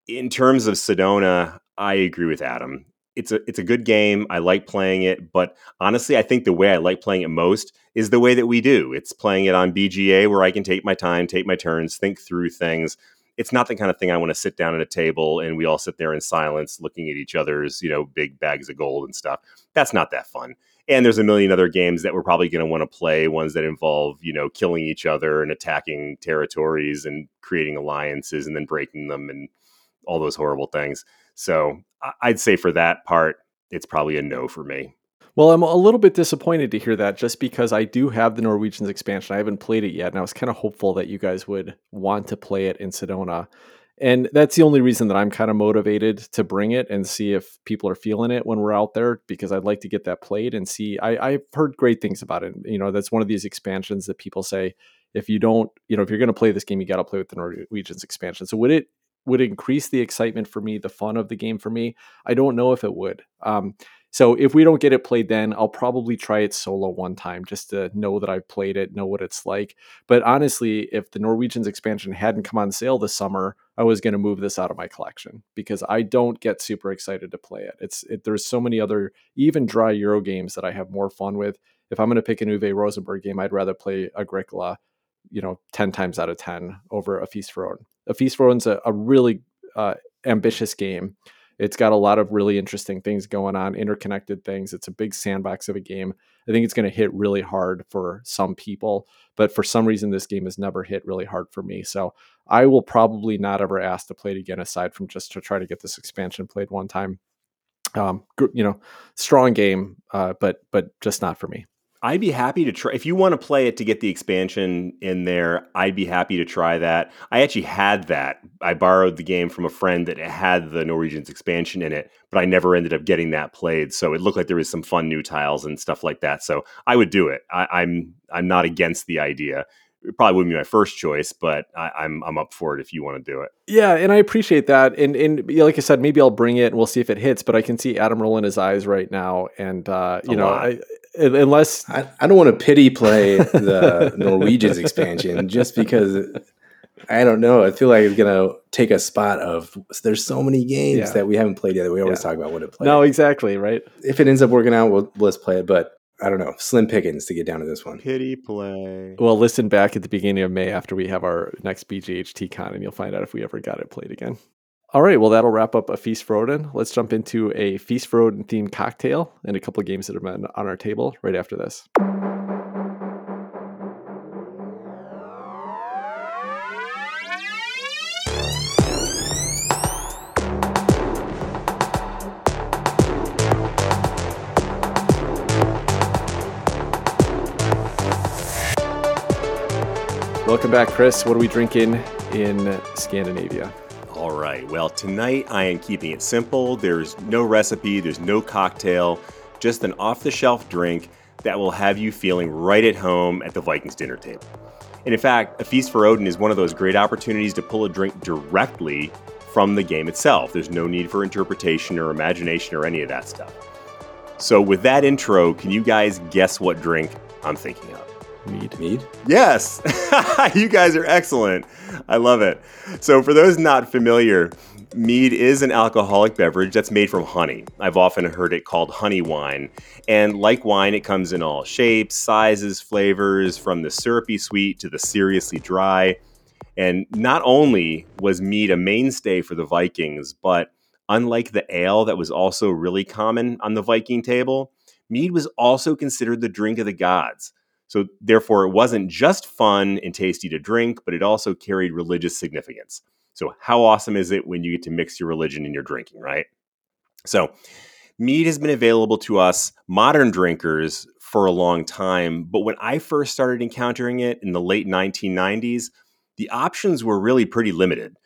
in terms of Sedona, I agree with Adam. It's a, it's a good game. I like playing it, but honestly, I think the way I like playing it most is the way that we do. It's playing it on B G A, where I can take my time, take my turns, think through things. It's not the kind of thing I want to sit down at a table and we all sit there in silence looking at each other's, you know, big bags of gold and stuff. That's not that fun. And there's a million other games that we're probably going to want to play, ones that involve, you know, killing each other and attacking territories and creating alliances and then breaking them and all those horrible things. So I'd say for that part, it's probably a no for me. Well, I'm a little bit disappointed to hear that just because I do have the Norwegians expansion. I haven't played it yet, and I was kind of hopeful that you guys would want to play it in Sedona. And that's the only reason that I'm kind of motivated to bring it and see if people are feeling it when we're out there, because I'd like to get that played and see. I, I've heard great things about it. You know, that's one of these expansions that people say, if you don't, you know, if you're going to play this game, you got to play with the Norwegians expansion. So would it, would increase the excitement for me, the fun of the game for me. I don't know if it would. Um, so if we don't get it played then, I'll probably try it solo one time just to know that I've played it, know what it's like. But honestly, if the Norwegians expansion hadn't come on sale this summer, I was going to move this out of my collection because I don't get super excited to play it. It's it, there's so many other, even dry Euro games that I have more fun with. If I'm going to pick an Uwe Rosenberg game, I'd rather play Agricola, you know, ten times out of ten over A Feast for Odin. A Feast for Odin's a, a really uh, ambitious game. It's got a lot of really interesting things going on, interconnected things. It's a big sandbox of a game. I think it's going to hit really hard for some people, but for some reason, this game has never hit really hard for me. So I will probably not ever ask to play it again, aside from just to try to get this expansion played one time. Um, you know, strong game, uh, but but just not for me. I'd be happy to try. If you want to play it to get the expansion in there, I'd be happy to try that. I actually had that. I borrowed the game from a friend that had the Norwegians expansion in it, but I never ended up getting that played. So it looked like there was some fun new tiles and stuff like that. So I would do it. I, I'm I'm not against the idea. It probably wouldn't be my first choice, but I, I'm I'm up for it if you want to do it. Yeah, and I appreciate that. And and like I said, maybe I'll bring it and we'll see if it hits. But I can see Adam rolling his eyes right now, and uh, you know, I, unless I, I don't want to pity play the Norwegians expansion just because I don't know. I feel like it's gonna take a spot of. There's so many games yeah. that we haven't played yet that we always yeah. talk about what to play. No, exactly right. If it ends up working out, we'll let's play it, but. I don't know, slim pickings to get down to this one. Pity play. Well, listen back at the beginning of May after we have our next B G H T con, and you'll find out if we ever got it played again. All right, well, that'll wrap up A Feast for Odin. Let's jump into a Feast for Odin themed cocktail and a couple of games that have been on our table right after this. Welcome back, Chris. What are we drinking in Scandinavia? All right. Well, tonight I am keeping it simple. There's no recipe. There's no cocktail. Just an off-the-shelf drink that will have you feeling right at home at the Vikings dinner table. And in fact, A Feast for Odin is one of those great opportunities to pull a drink directly from the game itself. There's no need for interpretation or imagination or any of that stuff. So with that intro, can you guys guess what drink I'm thinking of? Mead. Mead? Yes. You guys are excellent. I love it. So for those not familiar, mead is an alcoholic beverage that's made from honey. I've often heard it called honey wine. And like wine, it comes in all shapes, sizes, flavors, from the syrupy sweet to the seriously dry. And not only was mead a mainstay for the Vikings, but unlike the ale that was also really common on the Viking table, mead was also considered the drink of the gods. So therefore, it wasn't just fun and tasty to drink, but it also carried religious significance. So how awesome is it when you get to mix your religion in your drinking, right? So mead has been available to us modern drinkers for a long time. But when I first started encountering it in the late nineteen nineties, the options were really pretty limited.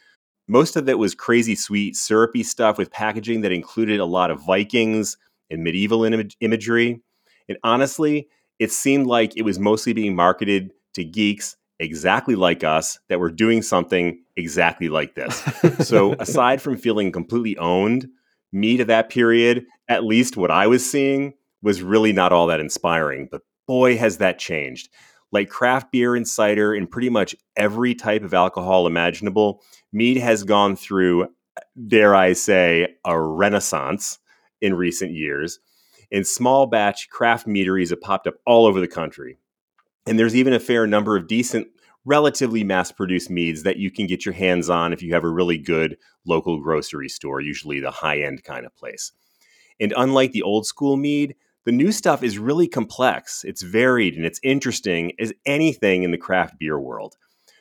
Most of it was crazy sweet, syrupy stuff with packaging that included a lot of Vikings and medieval im- imagery. And honestly, it seemed like it was mostly being marketed to geeks exactly like us that were doing something exactly like this. So aside from feeling completely owned, mead of that period, at least what I was seeing, was really not all that inspiring. But boy, has that changed. Like craft beer and cider and pretty much every type of alcohol imaginable, mead has gone through, dare I say, a renaissance in recent years. And small batch craft meaderies have popped up all over the country. And there's even a fair number of decent, relatively mass-produced meads that you can get your hands on if you have a really good local grocery store, usually the high-end kind of place. And unlike the old-school mead, the new stuff is really complex. It's varied and it's interesting as anything in the craft beer world.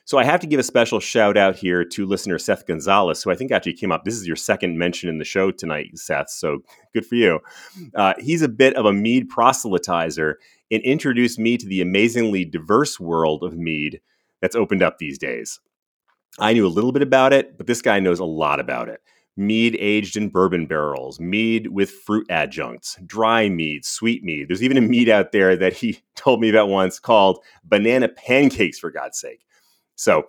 So I have to give a special shout out here to listener Seth Gonzalez, who I think actually came up. This is your second mention in the show tonight, Seth, so good for you. Uh, he's a bit of a mead proselytizer and introduced me to the amazingly diverse world of mead that's opened up these days. I knew a little bit about it, but this guy knows a lot about it. Mead aged in bourbon barrels, mead with fruit adjuncts, dry mead, sweet mead. There's even a mead out there that he told me about once called banana pancakes, for God's sake. So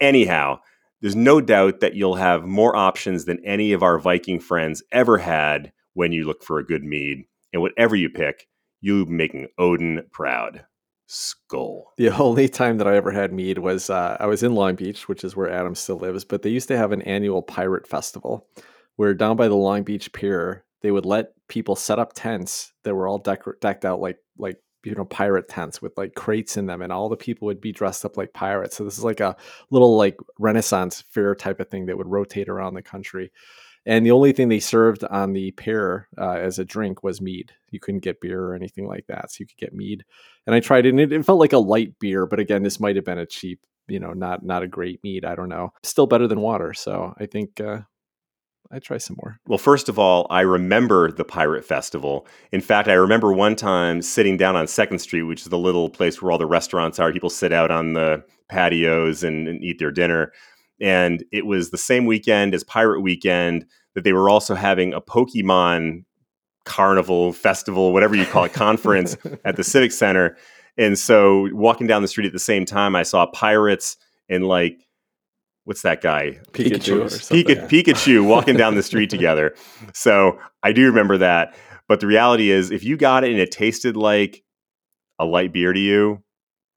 anyhow, there's no doubt that you'll have more options than any of our Viking friends ever had when you look for a good mead. And whatever you pick, you'll be making Odin proud. Skull. The only time that I ever had mead was uh, I was in Long Beach, which is where Adam still lives, but they used to have an annual Pirate Festival where down by the Long Beach Pier, they would let people set up tents that were all decor- decked out like like you know pirate tents with like crates in them, and all the people would be dressed up like pirates. So this is like a little like Renaissance fair type of thing that would rotate around the country. And the only thing they served on the pier uh, as a drink was mead. You couldn't get beer or anything like that. So you could get mead. And I tried it, and it, it felt like a light beer. But again, this might have been a cheap, you know, not not a great mead. I don't know. Still better than water. So I think uh, I'd try some more. Well, first of all, I remember the Pirate Festival. In fact, I remember one time sitting down on Second Street, which is the little place where all the restaurants are. People sit out on the patios and, and eat their dinner. And it was the same weekend as Pirate Weekend that they were also having a Pokemon carnival, festival, whatever you call it, conference at the Civic Center. And so walking down the street at the same time, I saw pirates and like, what's that guy? Pikachu. Pikachu, Pika- Pikachu walking down the street together. So I do remember that. But the reality is, if you got it and it tasted like a light beer to you,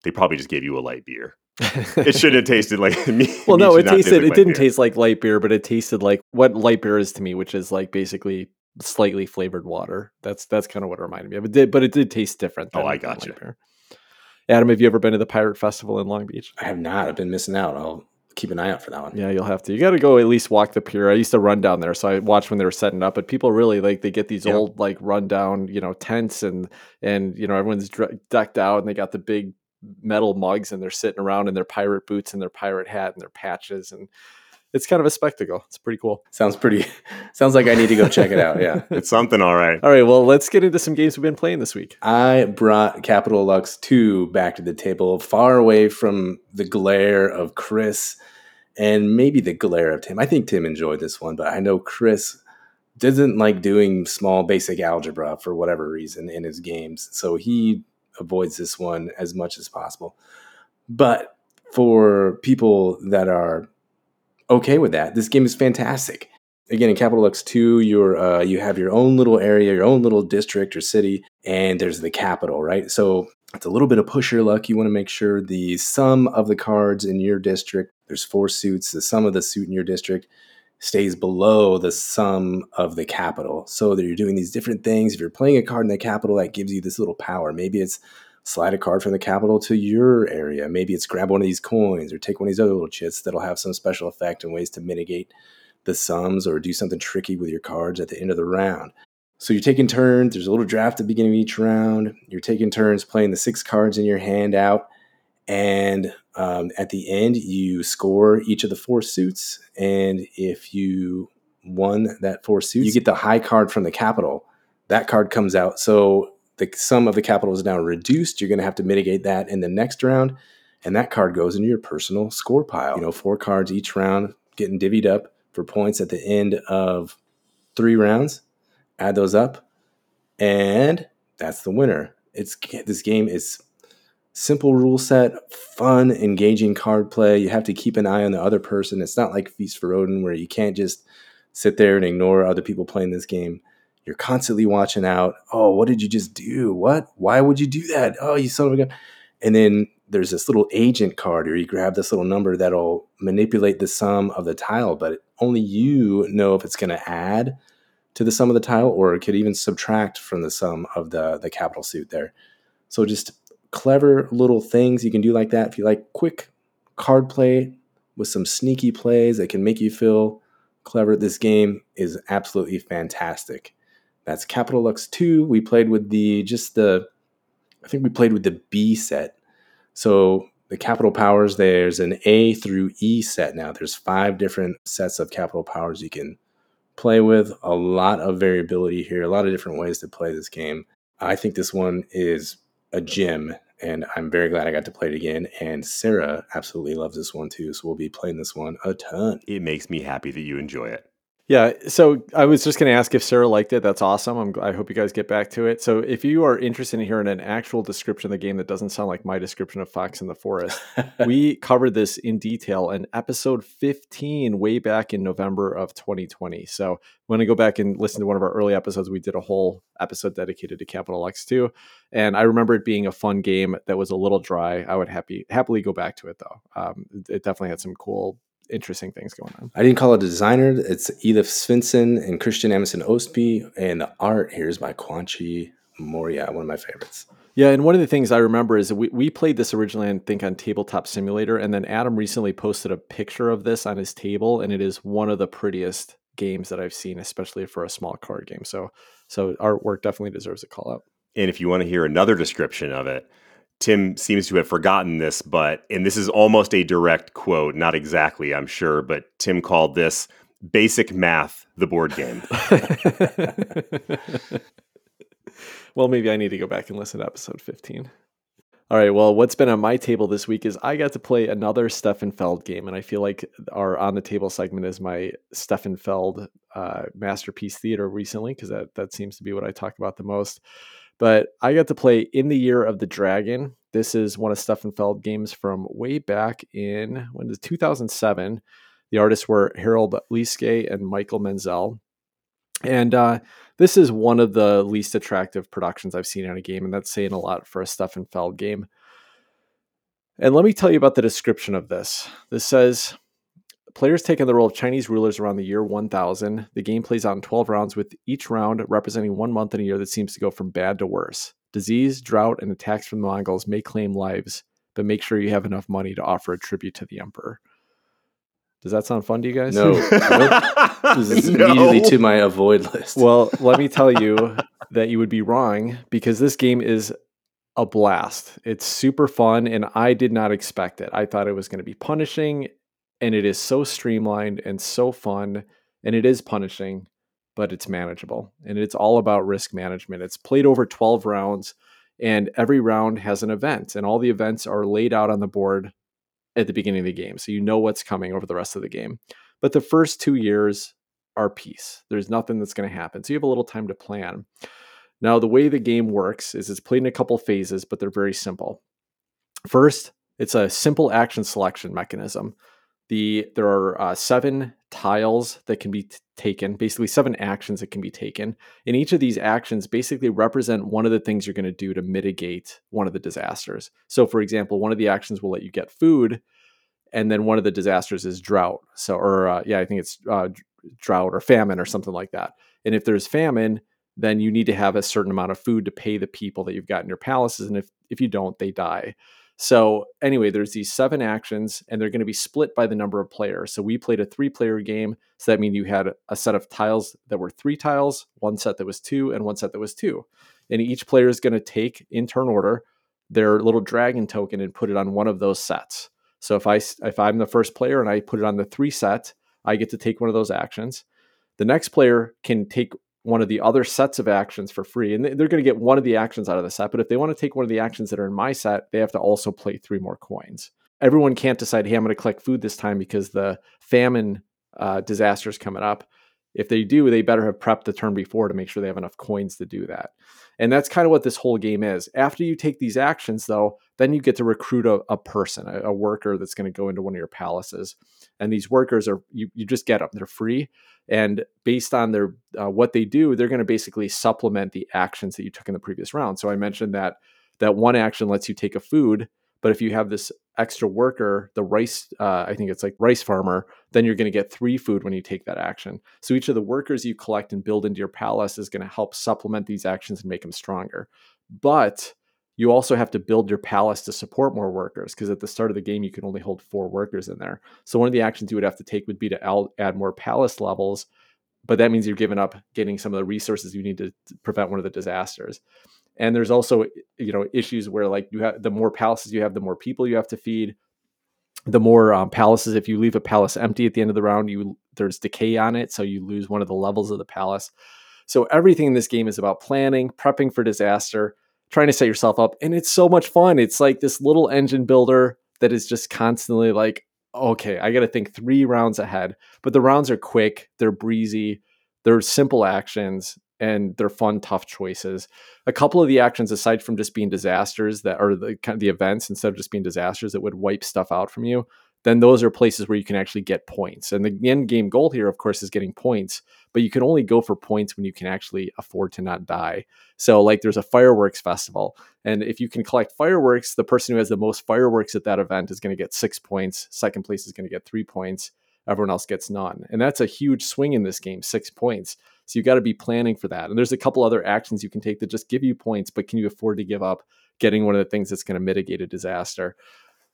they probably just gave you a light beer. It should have tasted like me. Well, no, it tasted. It didn't taste like light beer, but it tasted like what light beer is to me, which is like basically slightly flavored water. That's that's kind of what it reminded me of. It did, but it did taste different. Oh, I got you. Adam, have you ever been to the Pirate Festival in Long Beach? I have not. I've been missing out. I'll keep an eye out for that one. Yeah, you'll have to. You got to go at least walk the pier. I used to run down there, so I watched when they were setting up. But people really like they get these yep. old like rundown, you know, tents and and you know everyone's decked out and they got the big metal mugs and they're sitting around in their pirate boots and their pirate hat and their patches, and it's kind of a spectacle. It's pretty cool. Sounds pretty sounds like I need to go check it out. Yeah. It's something. All right. All right. Well, let's get into some games we've been playing this week. I brought Capital Lux two back to the table, far away from the glare of Chris and maybe the glare of Tim. I think Tim enjoyed this one, but I know Chris doesn't like doing small basic algebra for whatever reason in his games. So he avoids this one as much as possible. But for people that are okay with that, this game is fantastic. Again, in Capital Lux two, you're uh, you have your own little area, your own little district or city, and there's the capital, right? So it's a little bit of push your luck. You want to make sure the sum of the cards in your district, there's four suits, the sum of the suit in your district stays below the sum of the capital, so that you're doing these different things. If you're playing a card in the capital, that gives you this little power. Maybe it's slide a card from the capital to your area. Maybe it's grab one of these coins or take one of these other little chits that'll have some special effect and ways to mitigate the sums or do something tricky with your cards at the end of the round. So you're taking turns. There's a little draft at the beginning of each round. You're taking turns playing the six cards in your hand out. And um, at the end, you score each of the four suits. And if you won that four suits, you get the high card from the capital. That card comes out. So the sum of the capital is now reduced. You're going to have to mitigate that in the next round. And that card goes into your personal score pile. You know, four cards each round getting divvied up for points at the end of three rounds. Add those up. And that's the winner. It's this game is simple rule set, fun, engaging card play. You have to keep an eye on the other person. It's not like Feast for Odin where you can't just sit there and ignore other people playing this game. You're constantly watching out. Oh, what did you just do? What? Why would you do that? Oh, you son of a gun. And then there's this little agent card, or you grab this little number that'll manipulate the sum of the tile, but only you know if it's going to add to the sum of the tile, or it could even subtract from the sum of the, the capital suit there. So just clever little things you can do like that. If you like quick card play with some sneaky plays that can make you feel clever, this game is absolutely fantastic. That's Capital Lux two. We played with the, just the, I think we played with the B set. So the capital powers, there's an A through E set now. There's five different sets of capital powers you can play with. A lot of variability here, a lot of different ways to play this game. I think this one is a gem, and I'm very glad I got to play it again. And Sarah absolutely loves this one too, so we'll be playing this one a ton. It makes me happy that you enjoy it. Yeah. So I was just going to ask if Sarah liked it. That's awesome. I'm, I hope you guys get back to it. So if you are interested in hearing an actual description of the game that doesn't sound like my description of Fox in the Forest, we covered this in detail in episode fifteen way back in November of twenty twenty. So when I go back and listen to one of our early episodes, we did a whole episode dedicated to Capital Lux two. And I remember it being a fun game that was a little dry. I would happy happily go back to it, though. Um, it definitely had some cool, interesting things going on. I didn't call it a designer. It's Edith Svinson and Christian Amundsen Ostby, and the art here is by Kwanchi Moria, one of my favorites. Yeah, and one of the things I remember is we, we played this originally, I think, on Tabletop Simulator, and then Adam recently posted a picture of this on his table, and it is one of the prettiest games that I've seen, especially for a small card game. So, so artwork definitely deserves a call out. And if you want to hear another description of it, Tim seems to have forgotten this, but, and this is almost a direct quote, not exactly, I'm sure, but Tim called this Basic Math, the board game. Well, maybe I need to go back and listen to episode fifteen. All right, well, what's been on my table this week is I got to play another Steffen Feld game, and I feel like our On the Table segment is my Steffen Feld uh, Masterpiece Theater recently, because that, that seems to be what I talk about the most. But I got to play In the Year of the Dragon. This is one of Steffen Feld games from way back in when was two thousand seven. The artists were Harold Liske and Michael Menzel. And uh, this is one of the least attractive productions I've seen on a game, and that's saying a lot for a Steffen Feld game. And let me tell you about the description of this. This says, players take on the role of Chinese rulers around the year one thousand. The game plays out in twelve rounds, with each round representing one month in a year that seems to go from bad to worse. Disease, drought, and attacks from the Mongols may claim lives, but make sure you have enough money to offer a tribute to the emperor. Does that sound fun to you guys? No. This is no. Immediately to my avoid list. Well, let me tell you that you would be wrong, because this game is a blast. It's super fun, and I did not expect it. I thought it was going to be punishing. And it is so streamlined and so fun, and it is punishing, but it's manageable. And it's all about risk management. It's played over twelve rounds, and every round has an event, and all the events are laid out on the board at the beginning of the game. So you know what's coming over the rest of the game. But the first two years are peace. There's nothing that's going to happen. So you have a little time to plan. Now, the way the game works is it's played in a couple phases, but they're very simple. First, it's a simple action selection mechanism. The there are uh, seven tiles that can be t- taken, basically seven actions that can be taken. And each of these actions basically represent one of the things you're going to do to mitigate one of the disasters. So, for example, one of the actions will let you get food. And then one of the disasters is drought. So, or uh, yeah, I think it's uh, drought or famine or something like that. And if there's famine, then you need to have a certain amount of food to pay the people that you've got in your palaces. And if, if you don't, they die. So anyway, there's these seven actions, and they're going to be split by the number of players. So we played a three-player game. So that means you had a set of tiles that were three tiles, one set that was two, and one set that was two. And each player is going to take, in turn order, their little dragon token and put it on one of those sets. So if, I, if I'm the first player and I put it on the three set, I get to take one of those actions. The next player can take one of the other sets of actions for free. And they're going to get one of the actions out of the set. But if they want to take one of the actions that are in my set, they have to also play three more coins. Everyone can't decide, hey, I'm going to collect food this time because the famine uh, disaster is coming up. If they do, they better have prepped the turn before to make sure they have enough coins to do that. And that's kind of what this whole game is. After you take these actions, though, then you get to recruit a, a person, a, a worker that's going to go into one of your palaces. And these workers are, you, you just get them. They're free. And based on their uh, what they do, they're going to basically supplement the actions that you took in the previous round. So I mentioned that that one action lets you take a food. But if you have this extra worker, the rice, uh, I think it's like rice farmer, then you're going to get three food when you take that action. So each of the workers you collect and build into your palace is going to help supplement these actions and make them stronger. But you also have to build your palace to support more workers, because at the start of the game, you can only hold four workers in there. So one of the actions you would have to take would be to add more palace levels, but that means you're giving up getting some of the resources you need to prevent one of the disasters. And there's also, you know, issues where, like, you have the more palaces you have, the more people you have to feed, the more um, palaces. If you leave a palace empty at the end of the round, you there's decay on it, so you lose one of the levels of the palace. So everything in this game is about planning, prepping for disaster, trying to set yourself up. And it's so much fun. It's like this little engine builder that is just constantly like, okay, I got to think three rounds ahead. But the rounds are quick, they're breezy, they're simple actions, and they're fun, tough choices. A couple of the actions, aside from just being disasters that are the kind of the events, instead of just being disasters that would wipe stuff out from you, then those are places where you can actually get points. And the end game goal here, of course, is getting points, but you can only go for points when you can actually afford to not die. So like there's a fireworks festival, and if you can collect fireworks, the person who has the most fireworks at that event is going to get six points. Second place is going to get three points. Everyone else gets none. And that's a huge swing in this game, six points. So you got to be planning for that. And there's a couple other actions you can take that just give you points, but can you afford to give up getting one of the things that's going to mitigate a disaster?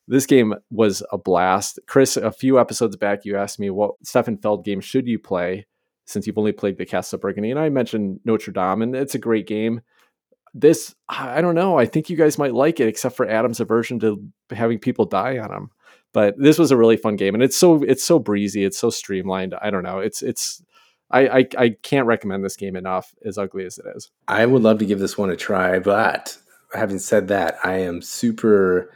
This game was a blast. Chris, a few episodes back, you asked me what Steffen Feld game should you play since you've only played the Castle of Burgundy. And I mentioned Notre Dame, and it's a great game. This, I don't know. I think you guys might like it, except for Adam's aversion to having people die on him. But this was a really fun game. And it's so it's so breezy. It's so streamlined. I don't know. It's it's I, I, I can't recommend this game enough, as ugly as it is. I would love to give this one a try. But having said that, I am super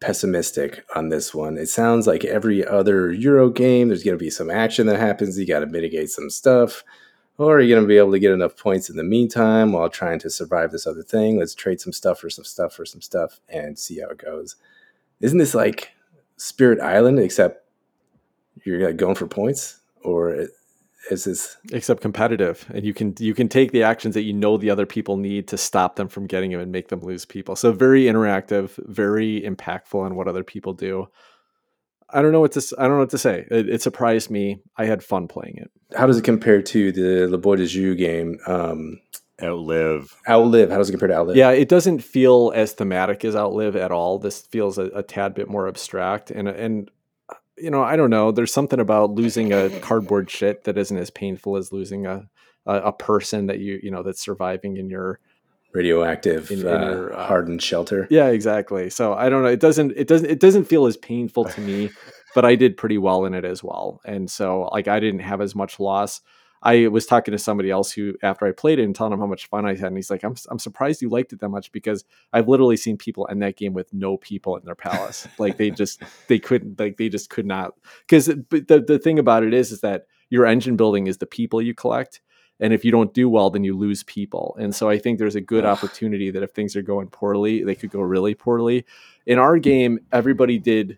pessimistic on this one. It sounds like every other Euro game, there's going to be some action that happens. You got to mitigate some stuff, or you're going to be able to get enough points in the meantime while trying to survive this other thing. Let's trade some stuff for some stuff for some stuff and see how it goes. Isn't this like Spirit Island, except you're like going for points? Or is this except competitive, and you can you can take the actions that you know the other people need to stop them from getting them and make them lose people. So very interactive, very impactful on what other people do. I don't know what to I don't know what to say. It, it surprised me. I had fun playing it. How does it compare to the Le Bois de Jeu game? Um, Outlive. Outlive. How does it compare to Outlive? Yeah, it doesn't feel as thematic as Outlive at all. This feels a, a tad bit more abstract, and and. You know, I don't know. There's something about losing a cardboard shit that isn't as painful as losing a a, a person that you you know that's surviving in your radioactive in, in uh, your, uh, hardened shelter. Yeah, exactly. So I don't know. It doesn't it doesn't it doesn't feel as painful to me, but I did pretty well in it as well. And so like I didn't have as much loss. I was talking to somebody else who, after I played it, and telling him how much fun I had, and he's like, "I'm I'm surprised you liked it that much, because I've literally seen people end that game with no people in their palace. Like they just they couldn't like they just could not because the the thing about it is is that your engine building is the people you collect, and if you don't do well, then you lose people. And so I think there's a good opportunity that if things are going poorly, they could go really poorly. In our game, everybody did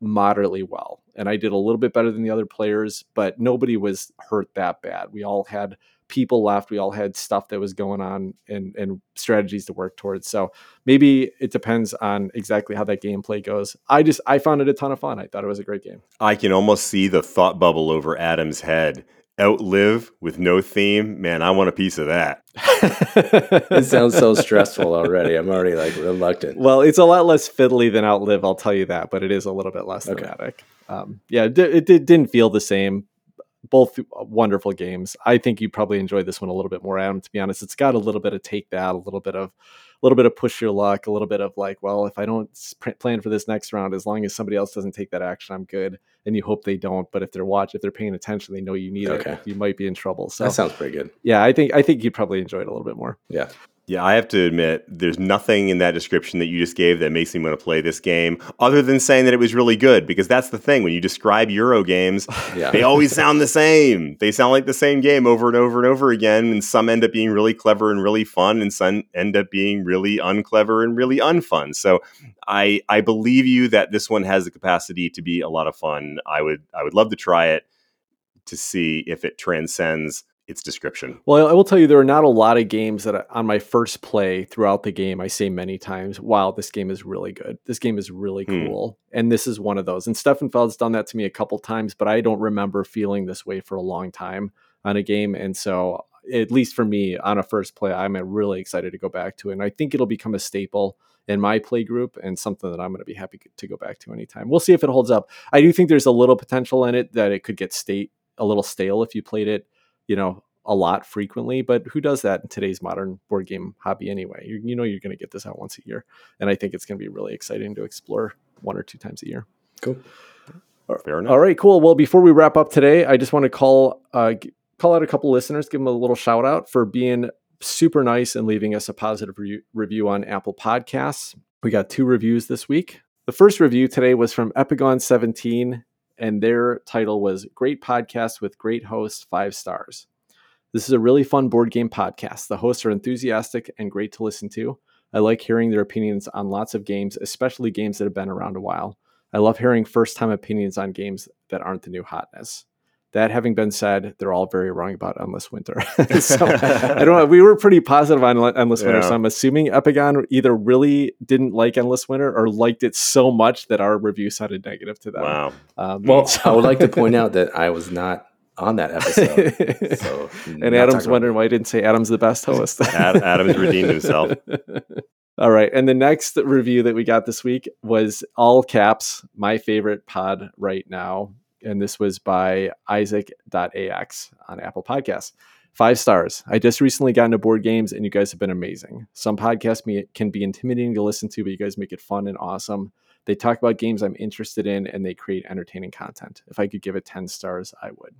moderately well. And I did a little bit better than the other players, but nobody was hurt that bad. We all had people left. We all had stuff that was going on and, and strategies to work towards. So maybe it depends on exactly how that gameplay goes. I just, I found it a ton of fun. I thought it was a great game. I can almost see the thought bubble over Adam's head. Outlive with no theme. Man, I want a piece of that. It sounds so stressful already. I'm already like reluctant. Well, it's a lot less fiddly than Outlive, I'll tell you that, but it is a little bit less dramatic. Okay. Um, yeah, it, it, it didn't feel the same. Both wonderful games. I think you probably enjoyed this one a little bit more, Adam, to be honest. It's got a little bit of take that, a little bit of a little bit of push your luck, a little bit of like, well, if I don't plan for this next round, as long as somebody else doesn't take that action, I'm good. And you hope they don't. But if they're watch, if they're paying attention, they know you need okay. it. You might be in trouble. So that sounds pretty good. Yeah, I think I think you probably enjoyed it a little bit more. Yeah. Yeah, I have to admit, there's nothing in that description that you just gave that makes me want to play this game, other than saying that it was really good, because that's the thing. When you describe Euro games, yeah. they always sound the same. They sound like the same game over and over and over again, and some end up being really clever and really fun, and some end up being really unclever and really unfun. So I I believe you that this one has the capacity to be a lot of fun. I would I would love to try it to see if it transcends its description. Well, I will tell you, there are not a lot of games that I, on my first play throughout the game, I say many times, wow, this game is really good. This game is really hmm. cool. And this is one of those. And Steffen Feld's done that to me a couple times, but I don't remember feeling this way for a long time on a game. And so at least for me on a first play, I'm really excited to go back to it. And I think it'll become a staple in my play group and something that I'm going to be happy to go back to anytime. We'll see if it holds up. I do think there's a little potential in it that it could get state a little stale if you played it, you know, a lot frequently, but who does that in today's modern board game hobby anyway? You, you know, you're going to get this out once a year, and I think it's going to be really exciting to explore one or two times a year. Cool. Fair enough. All right, cool. Well, before we wrap up today, I just want to call, uh, call out a couple listeners, give them a little shout out for being super nice and leaving us a positive re- review on Apple Podcasts. We got two reviews this week. The first review today was from Epigon seventeen. and their title was Great Podcast with Great Hosts, Five Stars. This is a really fun board game podcast. The hosts are enthusiastic and great to listen to. I like hearing their opinions on lots of games, especially games that have been around a while. I love hearing first-time opinions on games that aren't the new hotness. That having been said, they're all very wrong about Endless Winter. So I don't know. We were pretty positive on Endless Winter, yeah. So I'm assuming Epigon either really didn't like Endless Winter or liked it so much that our review sounded negative to them. Wow. Um, well, so. I would like to point out that I was not on that episode. So and Adam's wondering why I didn't say Adam's the best host. Ad- Adam's redeemed himself. All right. And the next review that we got this week was all caps, my favorite pod right now. And this was by Isaac dot A X on Apple Podcasts. Five stars. I just recently got into board games and you guys have been amazing. Some podcasts can be intimidating to listen to, but you guys make it fun and awesome. They talk about games I'm interested in and they create entertaining content. If I could give it ten stars, I would.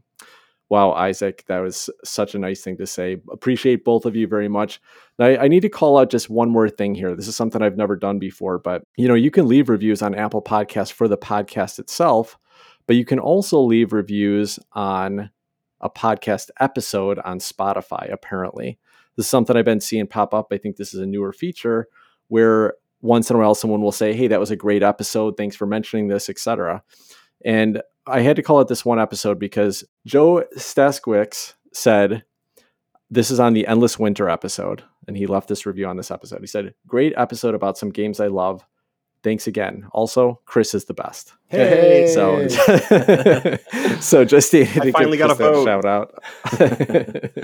Wow, Isaac, that was such a nice thing to say. Appreciate both of you very much. Now, I, I need to call out just one more thing here. This is something I've never done before, but you know, you can leave reviews on Apple Podcasts for the podcast itself. But you can also leave reviews on a podcast episode on Spotify, apparently. This is something I've been seeing pop up. I think this is a newer feature where once in a while someone will say, hey, that was a great episode. Thanks for mentioning this, et cetera. And I had to call out this one episode because Joe Staskwicks said, this is on the Endless Winter episode. And he left this review on this episode. He said, great episode about some games I love. Thanks again. Also, Chris is the best. Hey! So, so just to, to I finally give got a vote. Shout out.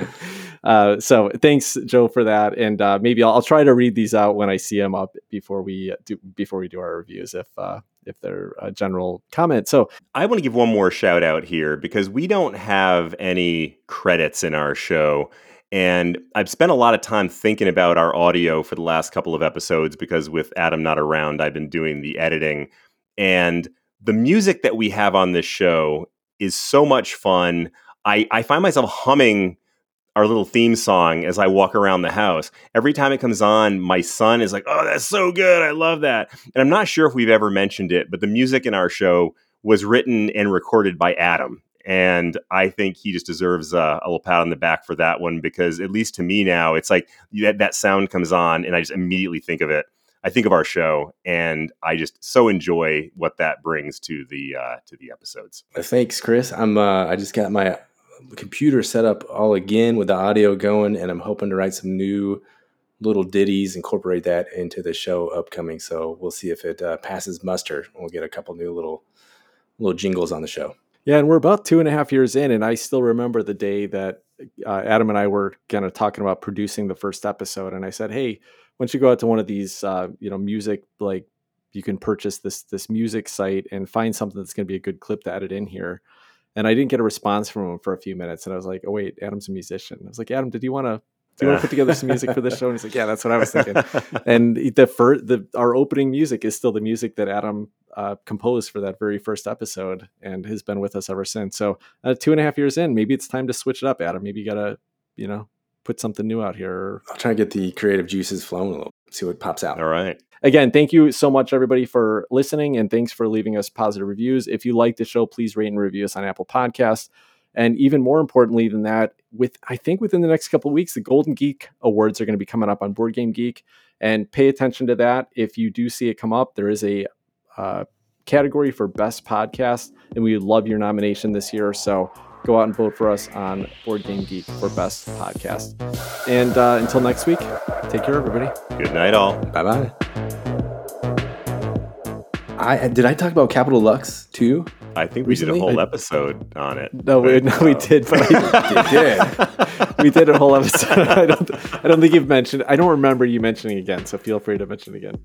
uh, so thanks, Joe, for that. And uh, maybe I'll, I'll try to read these out when I see them up before we do, before we do our reviews, if uh, if they're a general comment. So I want to give one more shout out here because we don't have any credits in our show. And I've spent a lot of time thinking about our audio for the last couple of episodes because with Adam not around, I've been doing the editing. And the music that we have on this show is so much fun. I, I find myself humming our little theme song as I walk around the house. Every time it comes on, my son is like, oh, that's so good. I love that. And I'm not sure if we've ever mentioned it, but the music in our show was written and recorded by Adam. And I think he just deserves a, a little pat on the back for that one, because at least to me now, it's like that, that sound comes on and I just immediately think of it. I think of our show and I just so enjoy what that brings to the uh, to the episodes. Thanks, Chris. I'm uh, I just got my computer set up all again with the audio going, and I'm hoping to write some new little ditties, incorporate that into the show upcoming. So we'll see if it uh, passes muster. We'll get a couple new little little jingles on the show. Yeah, and we're about two and a half years in, and I still remember the day that uh, Adam and I were kind of talking about producing the first episode, and I said, hey, why don't you go out to one of these, uh, you know, music, like, you can purchase this this music site and find something that's going to be a good clip to edit in here. And I didn't get a response from him for a few minutes, and I was like, oh, wait, Adam's a musician. I was like, Adam, did you want to... Do you want to put together some music for this show? And he's like, yeah, that's what I was thinking. And the first, the our opening music is still the music that Adam uh, composed for that very first episode and has been with us ever since. So uh, two and a half years in, maybe it's time to switch it up, Adam. Maybe you got to, you know, put something new out here. I'll try to get the creative juices flowing a little, see what pops out. All right. Again, thank you so much, everybody, for listening. And thanks for leaving us positive reviews. If you like the show, please rate and review us on Apple Podcasts. And even more importantly than that, with I think within the next couple of weeks, the Golden Geek Awards are going to be coming up on Board Game Geek, and pay attention to that. If you do see it come up, there is a uh, category for Best Podcast, and we would love your nomination this year. So go out and vote for us on Board Game Geek for Best Podcast. And uh, until next week, take care, everybody. Good night, all. Bye-bye. I, did I talk about Capital Lux two? I think we Recently? did a whole episode on it. No, we, no, we did, but I did. We did a whole episode. I don't, I don't think you've mentioned. I don't remember you mentioning again. So feel free to mention again.